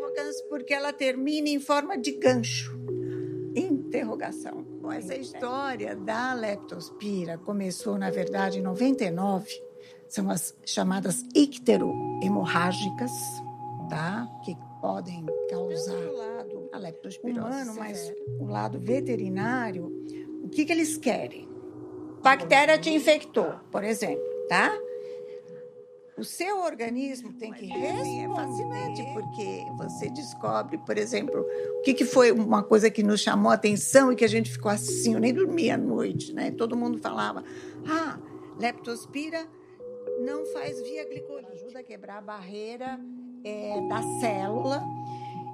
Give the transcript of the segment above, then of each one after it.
interrogans porque ela termina em forma de gancho. Interrogação. Bom, essa história da Leptospira começou, na verdade, em 99. São as chamadas ictero-hemorrágicas, tá? Que podem causar a leptospirose humano, mas o lado veterinário, o que, que eles querem? Bactéria te infectou, por exemplo, tá? O seu organismo tem que responder. É fascinante, porque você descobre, por exemplo, o que, que foi uma coisa que nos chamou a atenção e que a gente ficou assim, eu nem dormia à noite, né? Todo mundo falava, Leptospira não faz via glicolítica, ajuda a quebrar a barreira da célula,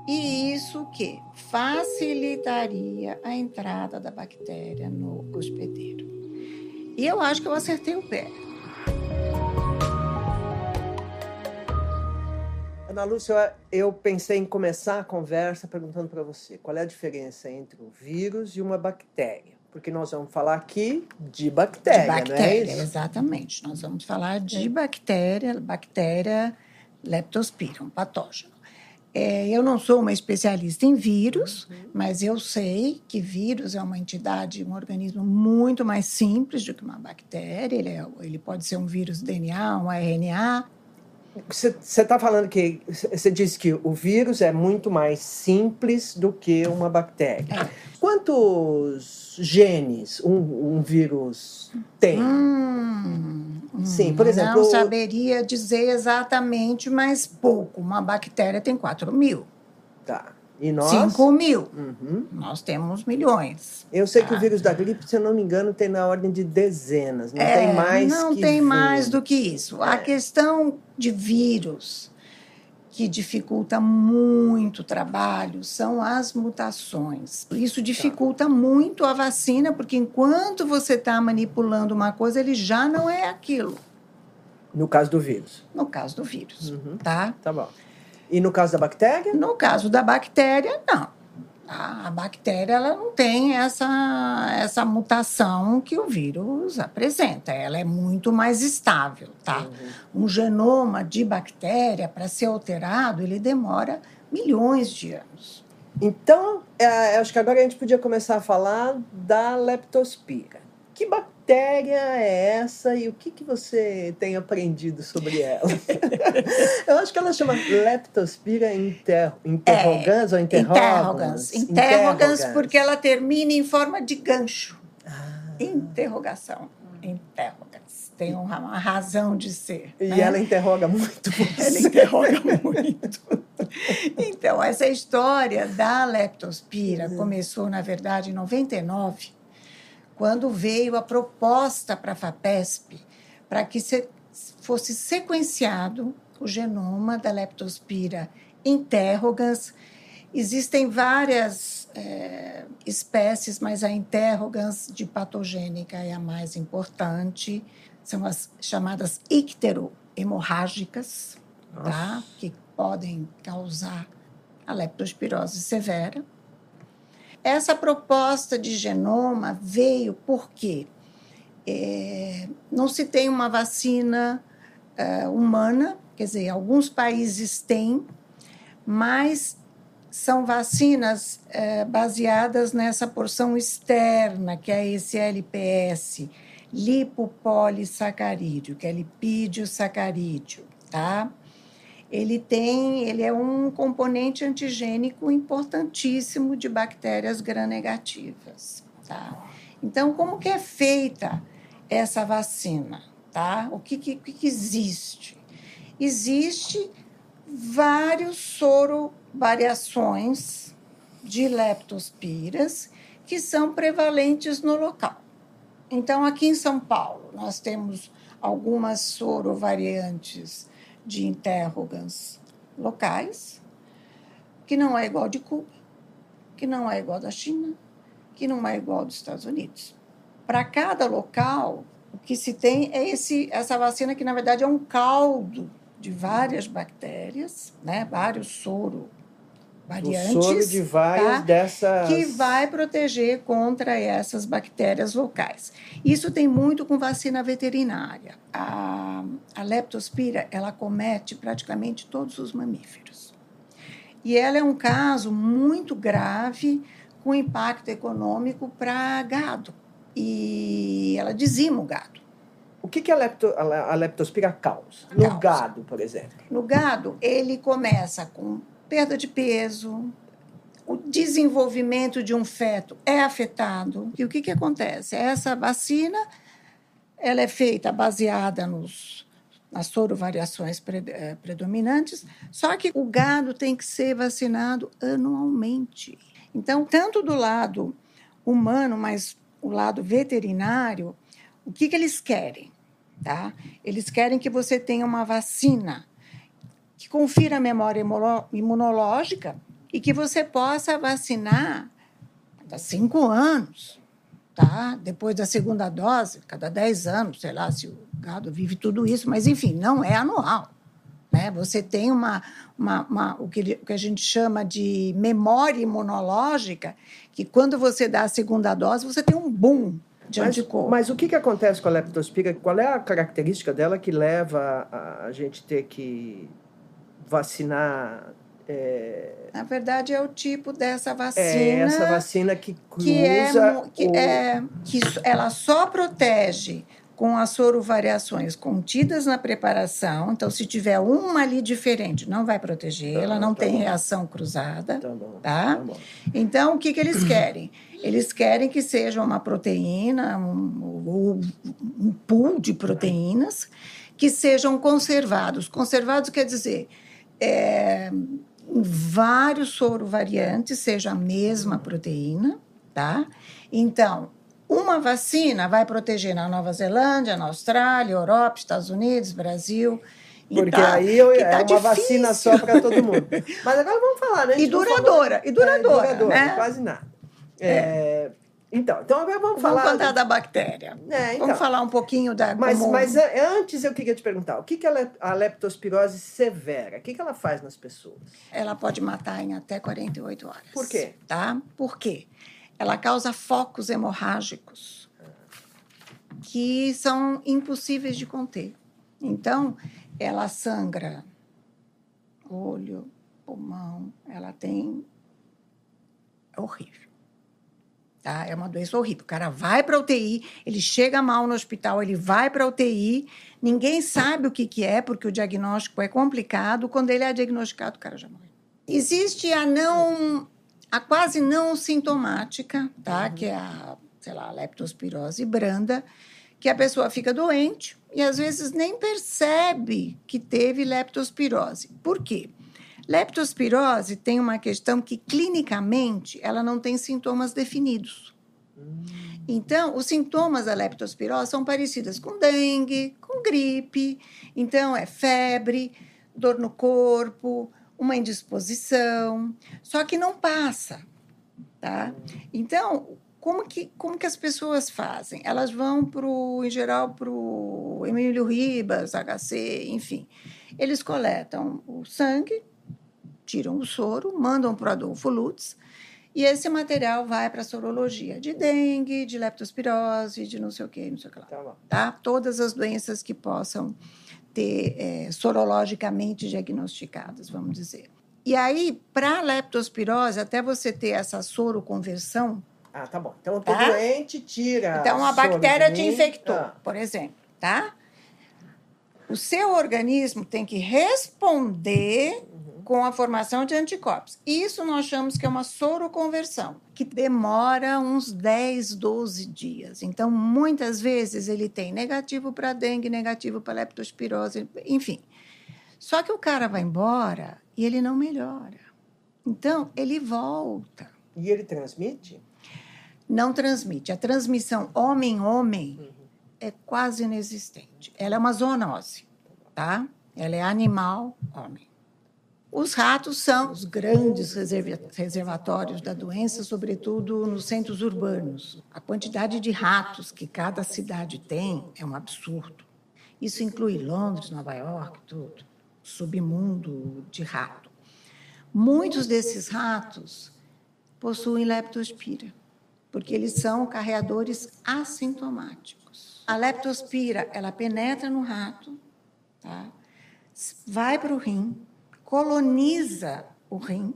e isso que facilitaria a entrada da bactéria no hospedeiro. E eu acho que eu acertei o pé. Ana Lúcia, eu pensei em começar a conversa perguntando para você qual é a diferença entre um vírus e uma bactéria, porque nós vamos falar aqui de bactéria, não é isso? Exatamente. Nós vamos falar de bactéria Leptospira, um patógeno. Eu não sou uma especialista em vírus, mas eu sei que vírus é uma entidade, um organismo muito mais simples do que uma bactéria. Ele pode ser um vírus DNA, um RNA. Você está falando que... Você disse que o vírus é muito mais simples do que uma bactéria. Quantos genes um vírus tem? Sim, por exemplo... Não saberia dizer exatamente, mas pouco. Uma bactéria tem 4.000. Tá. E nós? 5.000. Uhum. Nós temos milhões. Eu sei que o vírus da gripe, se eu não me engano, tem na ordem de dezenas. Não tem mais que... Não tem mais do que isso. A questão de vírus que dificulta muito o trabalho são as mutações. Isso dificulta muito a vacina, porque enquanto você está manipulando uma coisa, ele já não é aquilo. No caso do vírus. Uhum. Tá? Tá bom. E no caso da bactéria? No caso da bactéria, não. A bactéria ela não tem essa mutação que o vírus apresenta. Ela é muito mais estável, tá? Uhum. Um genoma de bactéria, para ser alterado, ele demora milhões de anos. Então, acho que agora a gente podia começar a falar da Leptospira. Que bactéria é essa e o que você tem aprendido sobre ela? Eu acho que ela chama Leptospira interrogans ou interrogans? Interrogans, porque ela termina em forma de gancho. Interrogação. Interrogans. Tem uma razão de ser. E ela interroga muito. Ela interroga muito. Então, essa história da Leptospira começou, na verdade, em 99, quando veio a proposta para a FAPESP para que fosse sequenciado o genoma da Leptospira interrogans. Existem várias espécies, mas a interrogans de patogênica é a mais importante. São as chamadas ictero-hemorrágicas, tá? Que podem causar a leptospirose severa. Essa proposta de genoma veio porque não se tem uma vacina humana, quer dizer, alguns países têm, mas são vacinas baseadas nessa porção externa, que é esse LPS, lipopolissacarídeo, que é lipídio sacarídeo, tá? Ele é um componente antigênico importantíssimo de bactérias gram-negativas, tá? Então, como que é feita essa vacina, tá? O que existe? Existe vários sorovariações de leptospiras que são prevalentes no local. Então, aqui em São Paulo, nós temos algumas sorovariantes de interrogans locais, que não é igual de Cuba, que não é igual da China, que não é igual dos Estados Unidos. Para cada local, o que se tem é essa vacina que, na verdade, é um caldo de várias bactérias, né? Vários sorovariantes. O soro de várias dessas... Que vai proteger contra essas bactérias locais. Isso tem muito com vacina veterinária. A leptospira, ela comete praticamente todos os mamíferos. E ela é um caso muito grave com impacto econômico para gado. E ela dizima o gado. O que a leptospira causa? No gado, por exemplo. No gado, ele começa com perda de peso, o desenvolvimento de um feto é afetado. E o que acontece? Essa vacina ela é feita baseada nas sorovariações predominantes, só que o gado tem que ser vacinado anualmente. Então, tanto do lado humano, mas o lado veterinário, o que eles querem? Tá? Eles querem que você tenha uma vacina que confira a memória imunológica e que você possa vacinar a 5 anos, tá? Depois da segunda dose, cada 10 anos, sei lá se o gado vive tudo isso, mas, enfim, não é anual. Né? Você tem o que a gente chama de memória imunológica, que quando você dá a segunda dose, você tem um boom de anticorpo. Mas o que acontece com a leptospira? Qual é a característica dela que leva a gente ter que vacinar... Na verdade, é o tipo dessa vacina. É essa vacina que cruza... Que ela só protege com as sorovariações contidas na preparação. Então, se tiver uma ali diferente, não vai proteger. Tá, ela não tem reação cruzada. Tá bom, tá? Tá bom. Então, o que eles querem? Eles querem que seja uma proteína, um pool de proteínas que sejam conservados. Conservados quer dizer... em vários sorovariantes, seja a mesma proteína, tá? Então, uma vacina vai proteger na Nova Zelândia, na Austrália, Europa, Estados Unidos, Brasil... Porque tá, aí é uma difícil. Vacina só para todo mundo. Mas agora vamos falar, né? E duradoura, né? Quase nada. Então agora vamos falar... Vamos contar da bactéria. Então. Vamos falar um pouquinho da... Mas antes eu queria te perguntar, o que é a leptospirose severa? O que ela faz nas pessoas? Ela pode matar em até 48 horas. Por quê? Tá? Por quê? Ela causa focos hemorrágicos que são impossíveis de conter. Então, ela sangra olho, pulmão, ela tem... É horrível. Tá? É uma doença horrível. O cara vai para a UTI, ele chega mal no hospital, ele vai para a UTI, ninguém sabe o que é, porque o diagnóstico é complicado. Quando ele é diagnosticado, o cara já morre. Existe a quase não sintomática, tá? Que é a leptospirose branda, que a pessoa fica doente e às vezes nem percebe que teve leptospirose. Por quê? Leptospirose tem uma questão que, clinicamente, ela não tem sintomas definidos. Então, os sintomas da leptospirose são parecidos com dengue, com gripe. Então, é febre, dor no corpo, uma indisposição. Só que não passa, tá? Então, como que as pessoas fazem? Elas vão, em geral, para o Emílio Ribas, HC, enfim. Eles coletam o sangue, tiram o soro, mandam para o Adolfo Lutz, e esse material vai para a sorologia de dengue, de leptospirose, de não sei o que lá. Tá bom. Tá? Todas as doenças que possam ter sorologicamente diagnosticadas, vamos dizer. E aí, para a leptospirose, até você ter essa soroconversão... Ah, tá bom. Então, eu tô doente, tira... Então, a bactéria te infectou, por exemplo, tá? O seu organismo tem que responder... com a formação de anticorpos. Isso nós chamamos que é uma soroconversão, que demora uns 10, 12 dias. Então, muitas vezes, ele tem negativo para dengue, negativo para leptospirose, enfim. Só que o cara vai embora e ele não melhora. Então, ele volta. E ele transmite? Não transmite. A transmissão homem-homem é quase inexistente. Ela é uma zoonose, tá? Ela é animal-homem. Os ratos são os grandes reservatórios da doença, sobretudo nos centros urbanos. A quantidade de ratos que cada cidade tem é um absurdo. Isso inclui Londres, Nova York, tudo. Submundo de rato. Muitos desses ratos possuem leptospira, porque eles são carreadores assintomáticos. A leptospira, ela penetra no rato, tá? Vai para o rim, coloniza o rim,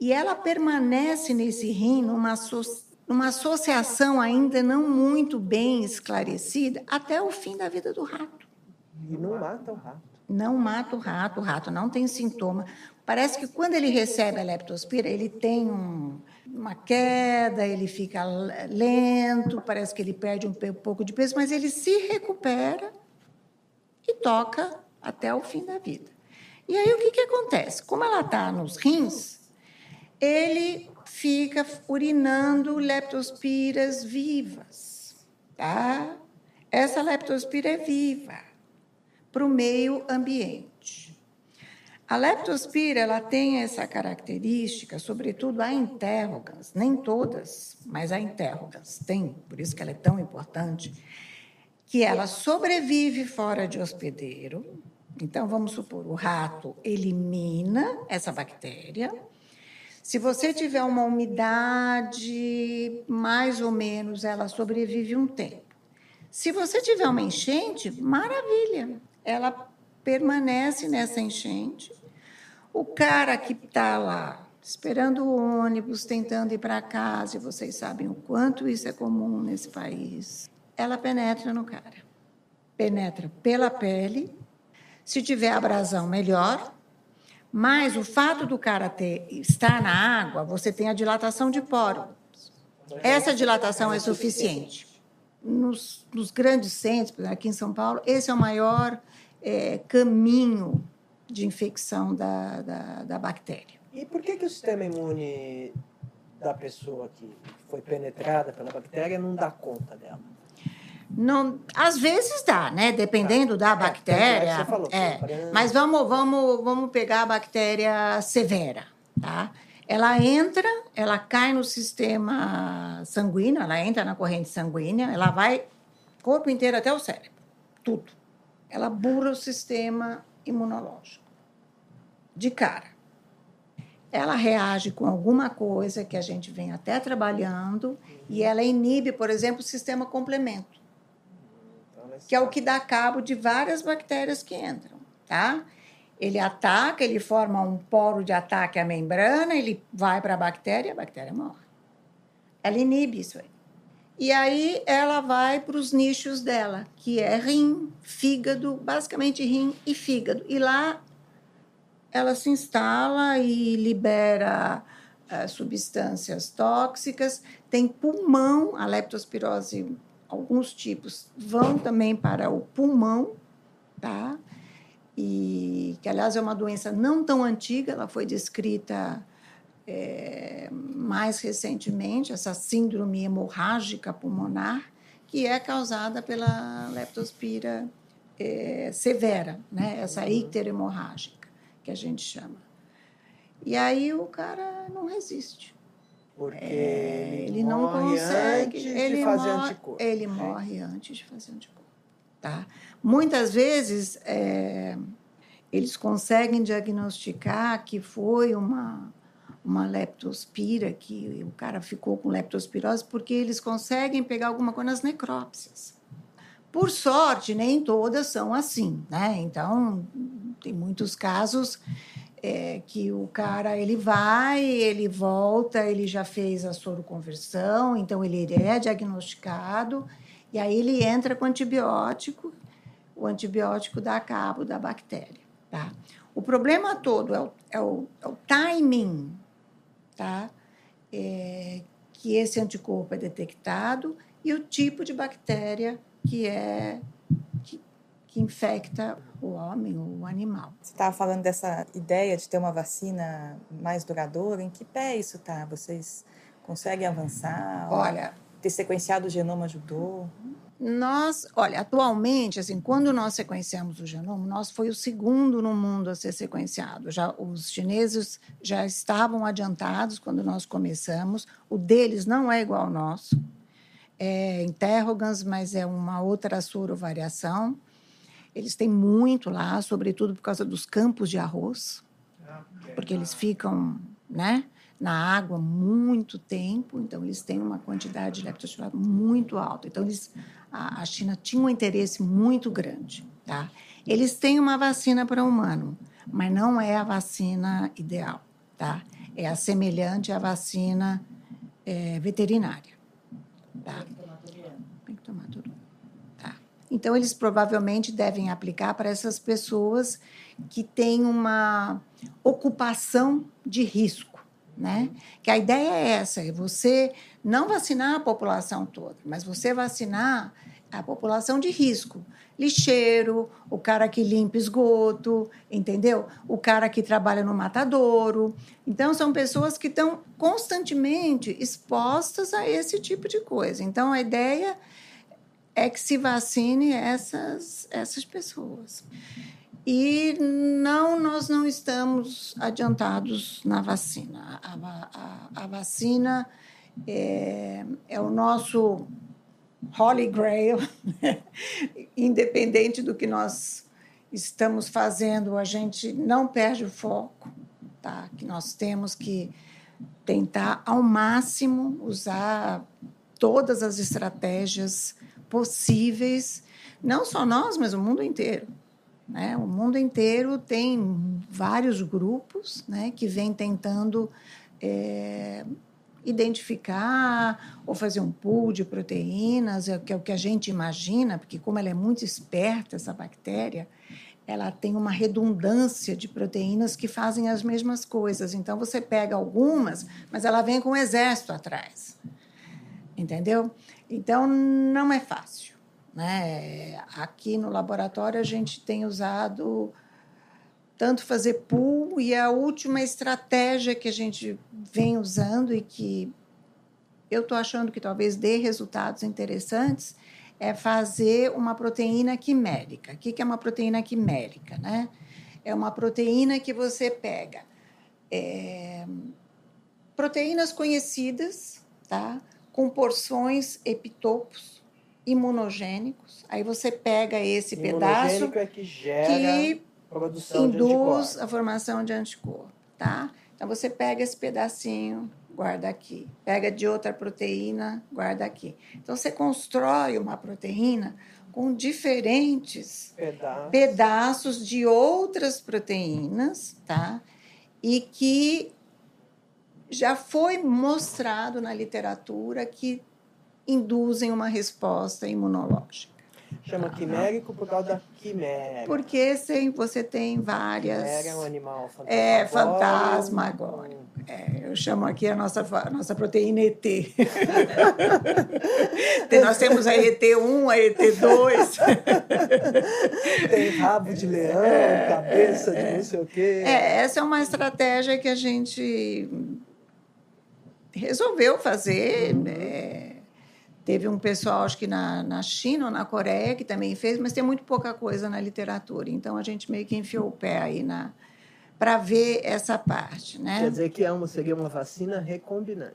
e ela permanece nesse rim numa associação ainda não muito bem esclarecida até o fim da vida do rato. E não mata o rato. Não mata o rato não tem sintoma. Parece que quando ele recebe a leptospira, ele tem uma queda, ele fica lento, parece que ele perde um pouco de peso, mas ele se recupera e toca até o fim da vida. E aí o que acontece? Como ela está nos rins, ele fica urinando leptospiras vivas, tá? Essa leptospira é viva para o meio ambiente. A leptospira, ela tem essa característica, sobretudo a interrogans, nem todas, mas a interrogans tem, por isso que ela é tão importante, que ela sobrevive fora de hospedeiro. Então, vamos supor, o rato elimina essa bactéria. Se você tiver uma umidade, mais ou menos, ela sobrevive um tempo. Se você tiver uma enchente, maravilha, ela permanece nessa enchente. O cara que está lá esperando o ônibus, tentando ir para casa, e vocês sabem o quanto isso é comum nesse país, ela penetra no cara. Penetra pela pele, se tiver abrasão, melhor. Mas o fato do cara estar na água, você tem a dilatação de poro. Essa dilatação é suficiente. Nos grandes centros, aqui em São Paulo, esse é o maior caminho de infecção da bactéria. E por que o sistema imune da pessoa que foi penetrada pela bactéria não dá conta dela? Não, às vezes dá, né? Dependendo da bactéria. Você falou, mas vamos pegar a bactéria severa, tá? Ela entra, ela cai no sistema sanguíneo, ela entra na corrente sanguínea, ela vai corpo inteiro até o cérebro, tudo. Ela burra o sistema imunológico de cara. Ela reage com alguma coisa que a gente vem até trabalhando e ela inibe, por exemplo, o sistema complemento, que é o que dá cabo de várias bactérias que entram, tá? Ele ataca, ele forma um poro de ataque à membrana, ele vai para a bactéria morre. Ela inibe isso aí. E aí ela vai para os nichos dela, que é rim, fígado, basicamente rim e fígado. E lá ela se instala e libera substâncias tóxicas. Tem pulmão, a leptospirose... Alguns tipos vão também para o pulmão, tá? E que, aliás, é uma doença não tão antiga, ela foi descrita mais recentemente, essa síndrome hemorrágica pulmonar, que é causada pela leptospira severa, né? Essa icterhemorrágica, que a gente chama. E aí o cara não resiste. Porque ele não consegue ele morre antes de fazer anticorpo, tá? Muitas vezes eles conseguem diagnosticar que foi uma leptospira, que o cara ficou com leptospirose, porque eles conseguem pegar alguma coisa nas necrópsias. Por sorte, nem todas são assim, né? Então, tem muitos casos... que o cara, ele vai, ele volta, ele já fez a soroconversão, então ele é diagnosticado, e aí ele entra com antibiótico, o antibiótico dá cabo da bactéria, tá? O problema todo é o timing, tá? Que esse anticorpo é detectado e o tipo de bactéria que infecta o homem ou o animal. Você estava falando dessa ideia de ter uma vacina mais duradoura. Em que pé isso está? Vocês conseguem avançar? Olha, ter sequenciado o genoma ajudou? Nós, olha, atualmente, assim, quando nós sequenciamos o genoma, nós foi o segundo no mundo a ser sequenciado. Já, os chineses já estavam adiantados quando nós começamos. O deles não é igual ao nosso. É interrogans, mas é uma outra surovariação. Eles têm muito lá, sobretudo por causa dos campos de arroz, porque eles ficam, né, na água muito tempo, então eles têm uma quantidade de leptospira muito alta. Então, a China tinha um interesse muito grande, tá? Eles têm uma vacina para humano, mas não é a vacina ideal. tá? É semelhante à vacina veterinária, tá? Tem que tomar todo ano. Tá? Então, eles provavelmente devem aplicar para essas pessoas que têm uma ocupação de risco, né? Que a ideia é essa, é você não vacinar a população toda, mas você vacinar a população de risco. Lixeiro, o cara que limpa esgoto, entendeu? O cara que trabalha no matadouro. Então, são pessoas que estão constantemente expostas a esse tipo de coisa. Então, a ideia é que se vacine essas pessoas. E não, nós não estamos adiantados na vacina. A vacina é o nosso Holy Grail, independente do que nós estamos fazendo, a gente não perde o foco, tá? Que nós temos que tentar ao máximo usar todas as estratégias possíveis, não só nós, mas o mundo inteiro, né? O mundo inteiro tem vários grupos, né, que vem tentando identificar ou fazer um pool de proteínas, que é o que a gente imagina, porque como ela é muito esperta, essa bactéria, ela tem uma redundância de proteínas que fazem as mesmas coisas. Então, você pega algumas, mas ela vem com um exército atrás, entendeu? Então, não é fácil, né? Aqui no laboratório, a gente tem usado tanto fazer pool, e a última estratégia que a gente vem usando e que eu estou achando que talvez dê resultados interessantes é fazer uma proteína quimérica. O que é uma proteína quimérica, né? É uma proteína que você pega proteínas conhecidas, tá? Com porções epitopos imunogênicos. Aí você pega esse pedaço que gera induz a formação de anticorpo, tá? Então, você pega esse pedacinho, guarda aqui. Pega de outra proteína, guarda aqui. Então, você constrói uma proteína com diferentes pedaços de outras proteínas, tá? E que já foi mostrado na literatura que induzem uma resposta imunológica. Chama quimérico por causa da quimera. Porque você tem várias... Quimera é um animal fantasmagórico. É, fantasmagórico. É, eu chamo aqui a nossa proteína ET. Nós temos a ET1, a ET2. Tem rabo de leão, cabeça de não sei o quê. Essa é uma estratégia que a gente resolveu fazer, né? Teve um pessoal, acho que na China ou na Coreia, que também fez, mas tem muito pouca coisa na literatura. Então, a gente meio que enfiou o pé aí para ver essa parte, né? Quer dizer que seria uma vacina recombinante.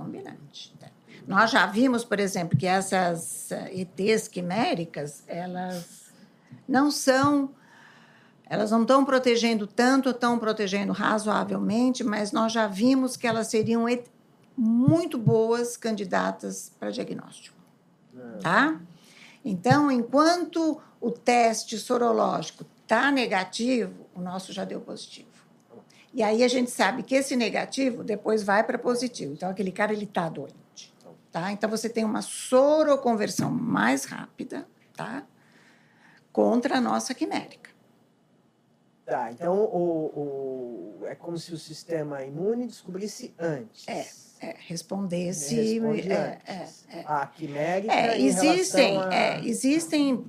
Recombinante. Tá. Nós já vimos, por exemplo, que essas ETs quiméricas, elas não estão protegendo tanto, estão protegendo razoavelmente, mas nós já vimos que elas seriam muito boas candidatas para diagnóstico, tá? Então, enquanto o teste sorológico está negativo, o nosso já deu positivo. E aí a gente sabe que esse negativo depois vai para positivo. Então, aquele cara, ele está doente, tá? Então, você tem uma soroconversão mais rápida, tá? Contra a nossa quimérica. Tá, então, é como se o sistema imune descobrisse antes. Respondesse... antes. A quimérica existem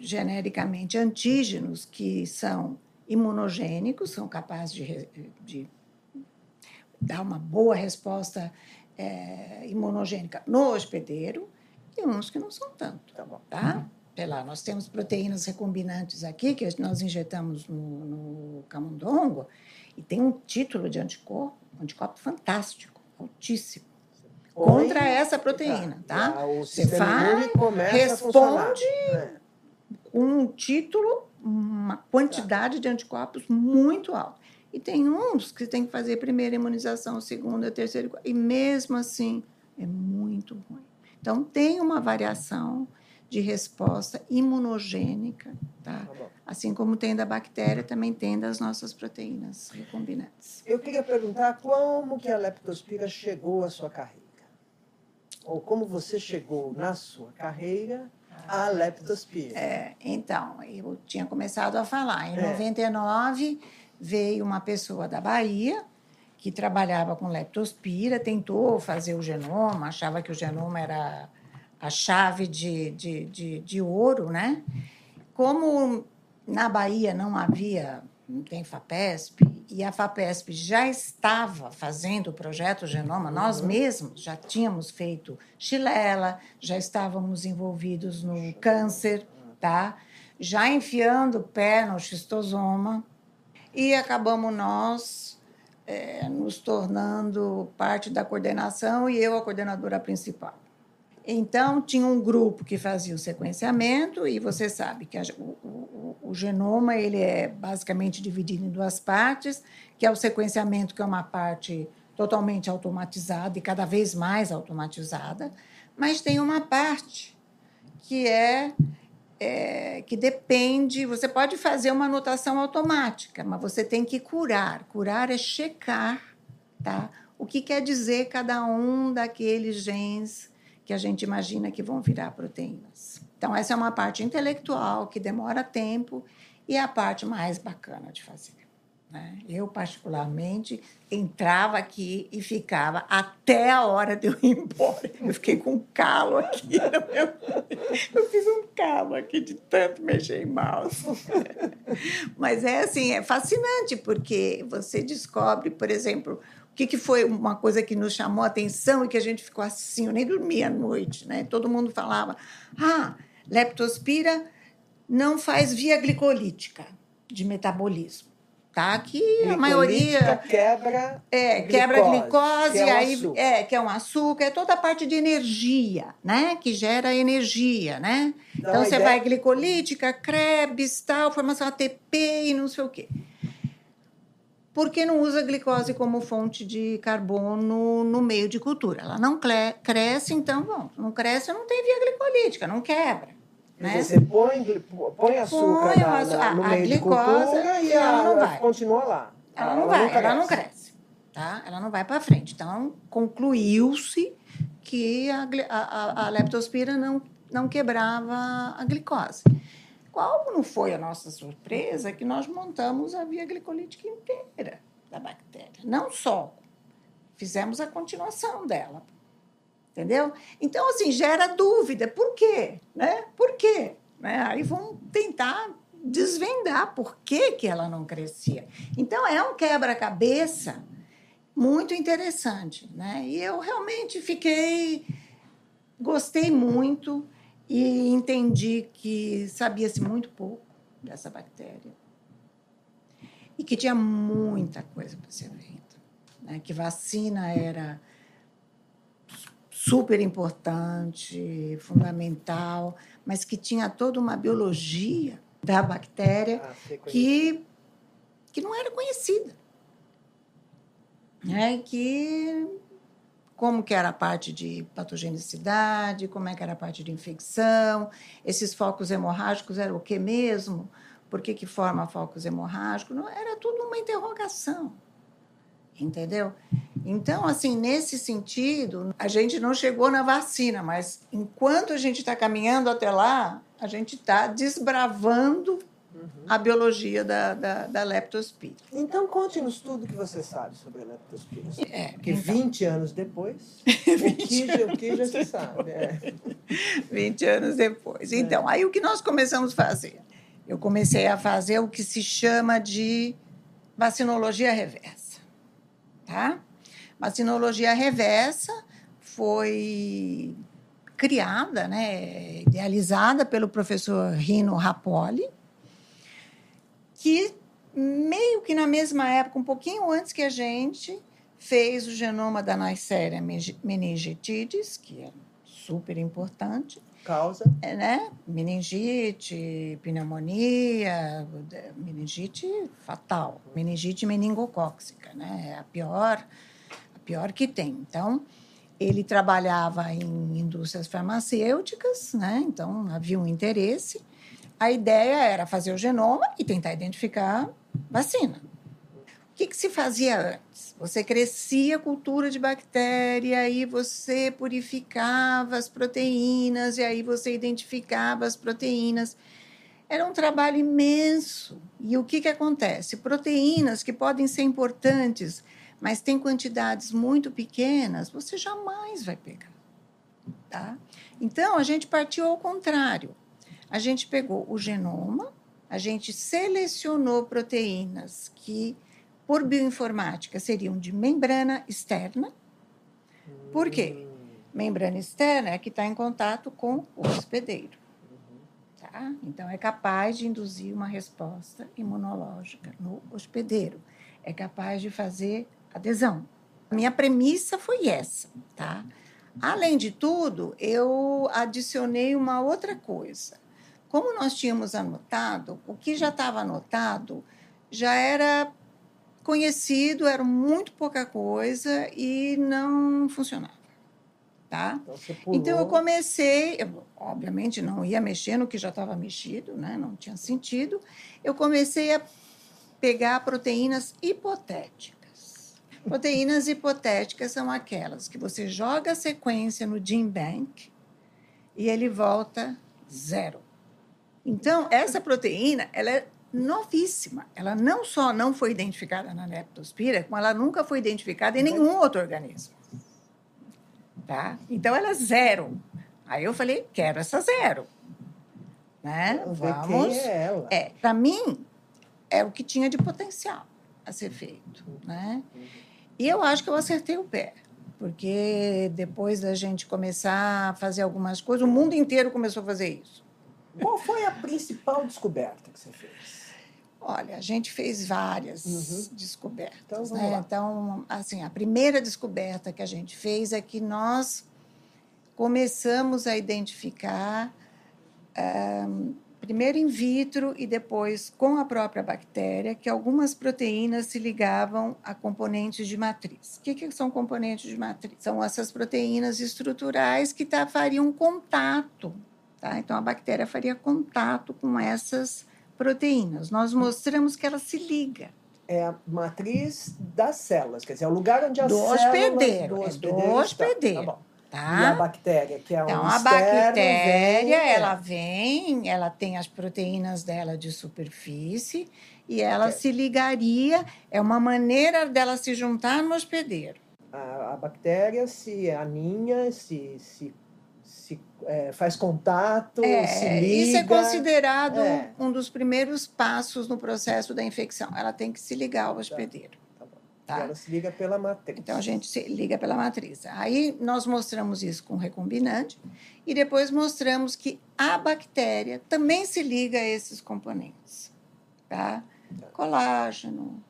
genericamente antígenos que são imunogênicos, são capazes de dar uma boa resposta imunogênica no hospedeiro, e uns que não são tanto, tá bom? Tá? Sei lá, nós temos proteínas recombinantes aqui que nós injetamos no camundongo e tem um título de anticorpo fantástico, altíssimo, contra essa proteína, tá? O sistema imune começa a funcionar. Responde um título, uma quantidade de anticorpos muito alta. E tem uns que tem que fazer primeira imunização, segunda, terceira, e mesmo assim é muito ruim. Então, tem uma variação de resposta imunogênica, tá? Assim como tem da bactéria, também tem das nossas proteínas recombinantes. Eu queria perguntar como que a leptospira chegou à sua carreira, ou como você chegou na sua carreira à leptospira. É, então, eu tinha começado a falar. Em 99, veio uma pessoa da Bahia que trabalhava com leptospira, tentou fazer o genoma, achava que o genoma era a chave de ouro, né? Como na Bahia não havia, não tem FAPESP, e a FAPESP já estava fazendo o projeto Genoma, nós mesmos já tínhamos feito Xilela, já estávamos envolvidos no câncer, tá? Já enfiando o pé no xistosoma, e acabamos nós nos tornando parte da coordenação e eu a coordenadora principal. Então, tinha um grupo que fazia o sequenciamento e você sabe que o genoma ele é basicamente dividido em duas partes, que é o sequenciamento, que é uma parte totalmente automatizada e cada vez mais automatizada, mas tem uma parte que que depende, você pode fazer uma anotação automática, mas você tem que curar. Curar é checar, tá? O que quer dizer cada um daqueles genes que a gente imagina que vão virar proteínas. Então, essa é uma parte intelectual que demora tempo e é a parte mais bacana de fazer, né? Eu, particularmente, entrava aqui e ficava até a hora de eu ir embora. Eu fiquei com um calo aqui. Eu fiz um calo aqui de tanto mexer em mouse. Mas é assim, é fascinante, porque você descobre, por exemplo, o que foi uma coisa que nos chamou a atenção e que a gente ficou assim, eu nem dormia à noite, né? Todo mundo falava, leptospira não faz via glicolítica de metabolismo, tá? Que a maioria... quebra glicose, que é aí, que é um açúcar, é toda a parte de energia, né? Que gera energia, né? Dá então, você vai glicolítica, Krebs, tal, formação ATP e não sei o quê. Por que não usa a glicose como fonte de carbono no meio de cultura? Ela não cresce, então, não cresce, não tem via glicolítica, não quebra, né? Você põe açúcar no meio de cultura e ela continua lá. Ela não vai, ela não cresce, tá? Ela não vai para frente. Então, concluiu-se que a leptospira não quebrava a glicose. Qual não foi a nossa surpresa que nós montamos a via glicolítica inteira da bactéria. Não só, fizemos a continuação dela, entendeu? Então, assim, gera dúvida. Por quê? Né? Por quê? Né? Aí vão tentar desvendar por que que ela não crescia. Então, é um quebra-cabeça muito interessante, né? E eu realmente gostei muito, e entendi que sabia-se muito pouco dessa bactéria e que tinha muita coisa para ser feita, né? Que vacina era super importante, fundamental, mas que tinha toda uma biologia da bactéria que não era conhecida, né? Como que era a parte de patogenicidade, como é que era a parte de infecção, esses focos hemorrágicos eram o que mesmo? Por que forma focos hemorrágicos? Não, era tudo uma interrogação, entendeu? Então, assim, nesse sentido, a gente não chegou na vacina, mas enquanto a gente está caminhando até lá, a gente está desbravando a biologia da leptospira. Então, conte-nos tudo que você sabe sobre a leptospira. Porque 20 anos depois, o que já se sabe. 20 anos depois. Então, aí o que nós começamos a fazer? Eu comecei a fazer o que se chama de vacinologia reversa, tá? Vacinologia reversa foi criada, né, idealizada pelo professor Rino Rappuoli, que meio que na mesma época, um pouquinho antes que a gente, fez o genoma da Neisseria meningitidis, que é super importante. Causa? Né? Meningite, pneumonia, meningite fatal, meningite meningocóxica, né? É a pior que tem. Então, Ele trabalhava em indústrias farmacêuticas, né? Então havia um interesse. A ideia era fazer o genoma e tentar identificar vacina. O que se fazia antes? Você crescia a cultura de bactéria, aí você purificava as proteínas, e aí você identificava as proteínas. Era um trabalho imenso. E o que acontece? Proteínas que podem ser importantes, mas têm quantidades muito pequenas, você jamais vai pegar. Tá? Então, a gente partiu ao contrário. A gente pegou o genoma, a gente selecionou proteínas que, por bioinformática, seriam de membrana externa. Por quê? Membrana externa é a que está em contato com o hospedeiro. Tá? Então, é capaz de induzir uma resposta imunológica no hospedeiro. É capaz de fazer adesão. A minha premissa foi essa. Tá? Além de tudo, eu adicionei uma outra coisa. Como nós tínhamos anotado, o que já estava anotado já era conhecido, era muito pouca coisa e não funcionava, tá? Então, eu comecei, eu, obviamente não ia mexer no que já estava mexido, né? Não tinha sentido. Eu comecei a pegar proteínas hipotéticas. Proteínas hipotéticas são aquelas que você joga a sequência no gene bank e ele volta zero. Então, essa proteína, ela é novíssima. Ela não só não foi identificada na Leptospira, como ela nunca foi identificada em nenhum outro organismo. Tá? Então, ela é zero. Aí eu falei, quero essa zero. Né? Vamos. É, para mim, é o que tinha de potencial a ser feito. Né? E eu acho que eu acertei o pé, porque depois da gente começar a fazer algumas coisas, o mundo inteiro começou a fazer isso. Qual foi a principal descoberta que você fez? Olha, a gente fez várias descobertas. Então, vamos lá. Então, assim, a primeira descoberta que a gente fez é que nós começamos a identificar, primeiro in vitro e depois com a própria bactéria, que algumas proteínas se ligavam a componentes de matriz. O que são componentes de matriz? São essas proteínas estruturais que fariam contato. Tá? Então, a bactéria faria contato com essas proteínas. Nós mostramos que ela se liga. É a matriz das células, quer dizer, é o lugar onde as células... Do hospedeiro. Do hospedeiro. Tá bom. Tá? E a bactéria, que é um então, externo, a bactéria, ela vem, ela tem as proteínas dela de superfície e ela se ligaria, é uma maneira dela se juntar no hospedeiro. A bactéria se aninha, faz contato, se liga. Isso é considerado um dos primeiros passos no processo da infecção. Ela tem que se ligar ao hospedeiro. Tá. E ela se liga pela matriz. Então, a gente se liga pela matriz. Aí, nós mostramos isso com recombinante e depois mostramos que a bactéria também se liga a esses componentes. Tá? Colágeno,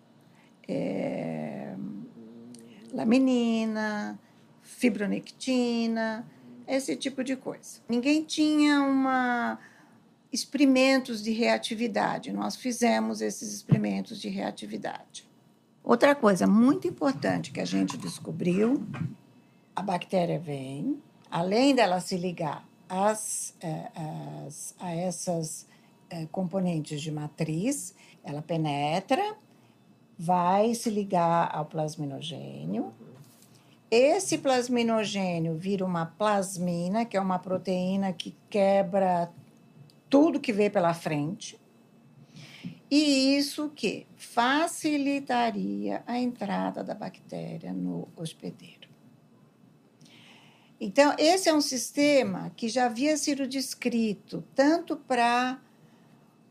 laminina, fibronectina... Esse tipo de coisa. Ninguém tinha experimentos de reatividade. Nós fizemos esses experimentos de reatividade. Outra coisa muito importante que a gente descobriu, a bactéria vem, além dela se ligar a essas componentes de matriz, ela penetra, vai se ligar ao plasminogênio. Esse plasminogênio vira uma plasmina, que é uma proteína que quebra tudo que vê pela frente. E isso que facilitaria a entrada da bactéria no hospedeiro. Então, esse é um sistema que já havia sido descrito tanto para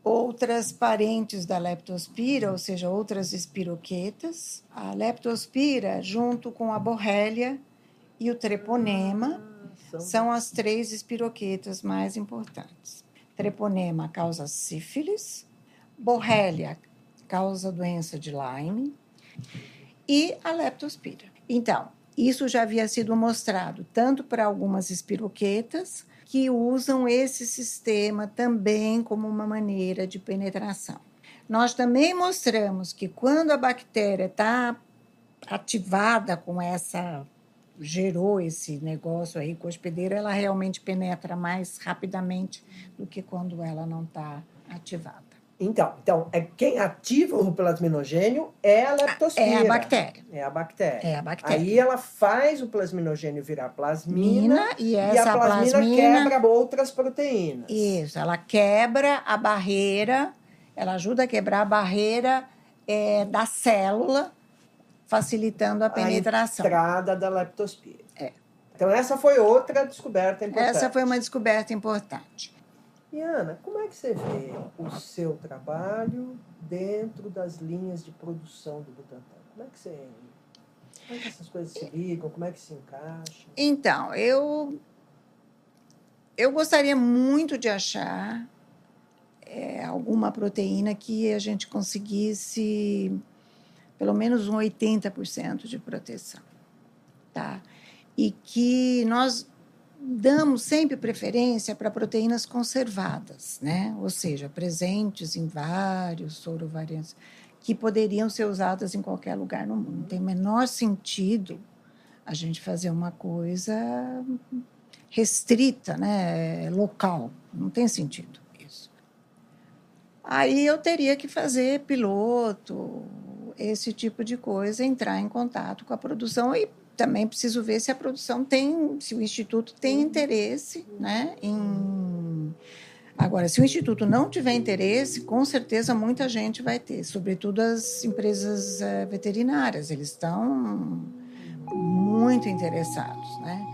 outras parentes da Leptospira, ou seja, outras espiroquetas. A Leptospira, junto com a Borrelia e o Treponema, são as três espiroquetas mais importantes. Treponema causa sífilis, Borrelia causa doença de Lyme e a Leptospira. Então, isso já havia sido mostrado tanto para algumas espiroquetas, que usam esse sistema também como uma maneira de penetração. Nós também mostramos que quando a bactéria está ativada com essa gerou esse negócio aí com a hospedeira, ela realmente penetra mais rapidamente do que quando ela não está ativada. Então quem ativa o rupelado plasminogênio é a leptospira. É a bactéria. Aí ela faz o plasminogênio virar plasmina e a plasmina quebra outras proteínas. Isso, ela quebra a barreira, ela ajuda a quebrar a barreira da célula, facilitando a penetração. A entrada da leptospira. Então essa foi outra descoberta importante. Essa foi uma descoberta importante. E, Ana, como é que você vê o seu trabalho dentro das linhas de produção do Butantan? Como é que essas coisas se ligam? Como é que se encaixam? Então, eu gostaria muito de achar alguma proteína que a gente conseguisse pelo menos um 80% de proteção, tá? E que nós damos sempre preferência para proteínas conservadas, né? Ou seja, presentes em vários sorovariantes que poderiam ser usadas em qualquer lugar no mundo. Não tem o menor sentido a gente fazer uma coisa restrita, né? Local. Não tem sentido isso. Aí eu teria que fazer piloto, esse tipo de coisa, entrar em contato com a produção e também preciso ver se a produção tem, se o Instituto tem interesse, né? Agora, se o Instituto não tiver interesse, com certeza muita gente vai ter, sobretudo as empresas veterinárias, eles estão muito interessados, né?